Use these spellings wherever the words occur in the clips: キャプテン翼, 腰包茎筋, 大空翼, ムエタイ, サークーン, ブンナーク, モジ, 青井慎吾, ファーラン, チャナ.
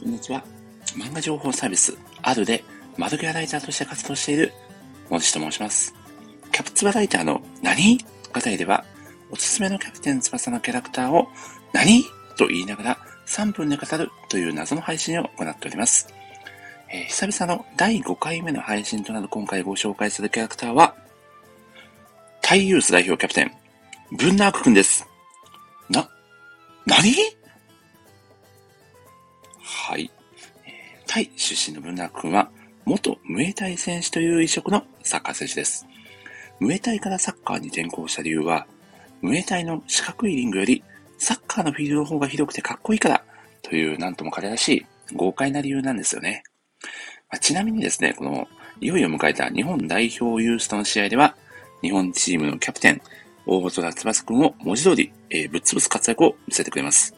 こんにちは。漫画情報サービスあるでマドキュアライターとして活動しているモジと申します。キャプツバライターの何課題では、おすすめのキャプテン翼のキャラクターを何と言いながら3分で語るという謎の配信を行っております。久々の第5回目の配信となる今回ご紹介するキャラクターはタイユース代表キャプテンブンナークくんです。何？はい、タイ出身のブンナークくんは元ムエタイ選手という異色のサッカー選手です。ムエタイからサッカーに転向した理由は、ムエタイの四角いリングよりサッカーのフィールドの方が広くてかっこいいからという、なんとも彼らしい豪快な理由なんですよね。ちなみにですね、このいよいよ迎えた日本代表ユースとの試合では、日本チームのキャプテン大空翼くんを文字通り、ぶっ潰す活躍を見せてくれます。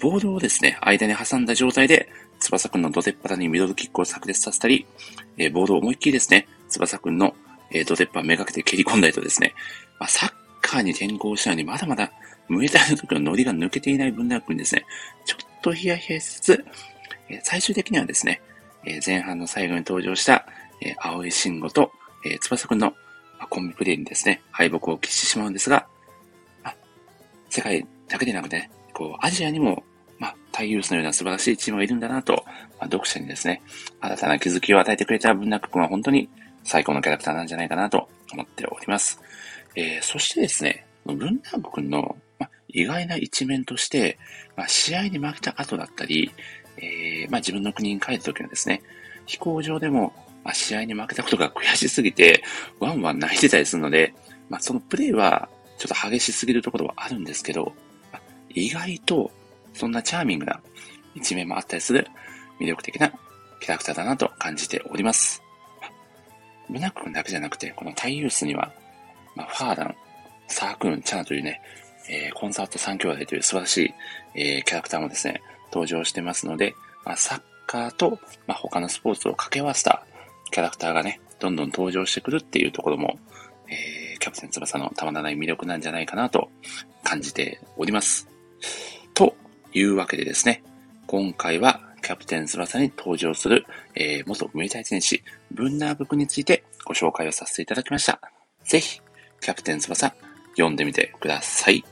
ボールをですね、間に挟んだ状態で翼くんのどてっぱらにミドルキックを炸裂させたり、ボールを思いっきりですね、翼くんのどてっぱめがけて蹴り込んだりとですね、サッカーに転向したのにまだまだムエタイの時のノリが抜けていないブンナークにですね、ちょっとヒヤヒヤしつつ、最終的にはですね、前半の最後に登場した青井慎吾と翼くんのコンビプレイにですね、敗北を喫してしまうんですが、世界だけでなくね、こうアジアにも、タイユースのような素晴らしいチームがいるんだなと、読者にですね、新たな気づきを与えてくれたブンナーク君は本当に最高のキャラクターなんじゃないかなと思っております。そしてですね、ブンナーク君の意外な一面として、試合に負けた後だったり、自分の国に帰るときのですね、飛行場でも、試合に負けたことが悔しすぎてワンワン泣いてたりするので、そのプレーはちょっと激しすぎるところはあるんですけど、意外とそんなチャーミングな一面もあったりする魅力的なキャラクターだなと感じております。ブンナーク君だけじゃなくて、このタイユースには、ファーラン、サークーン、チャナというね、コンサート3兄弟という素晴らしい、キャラクターもですね、登場してますので、サッカーと、他のスポーツを掛け合わせたキャラクターがね、どんどん登場してくるっていうところも、キャプテン翼のたまらない魅力なんじゃないかなと感じております。というわけでですね、今回はキャプテン翼に登場する、元ムエタイ戦士、ブンナークくんについてご紹介をさせていただきました。ぜひ、キャプテン翼、読んでみてください。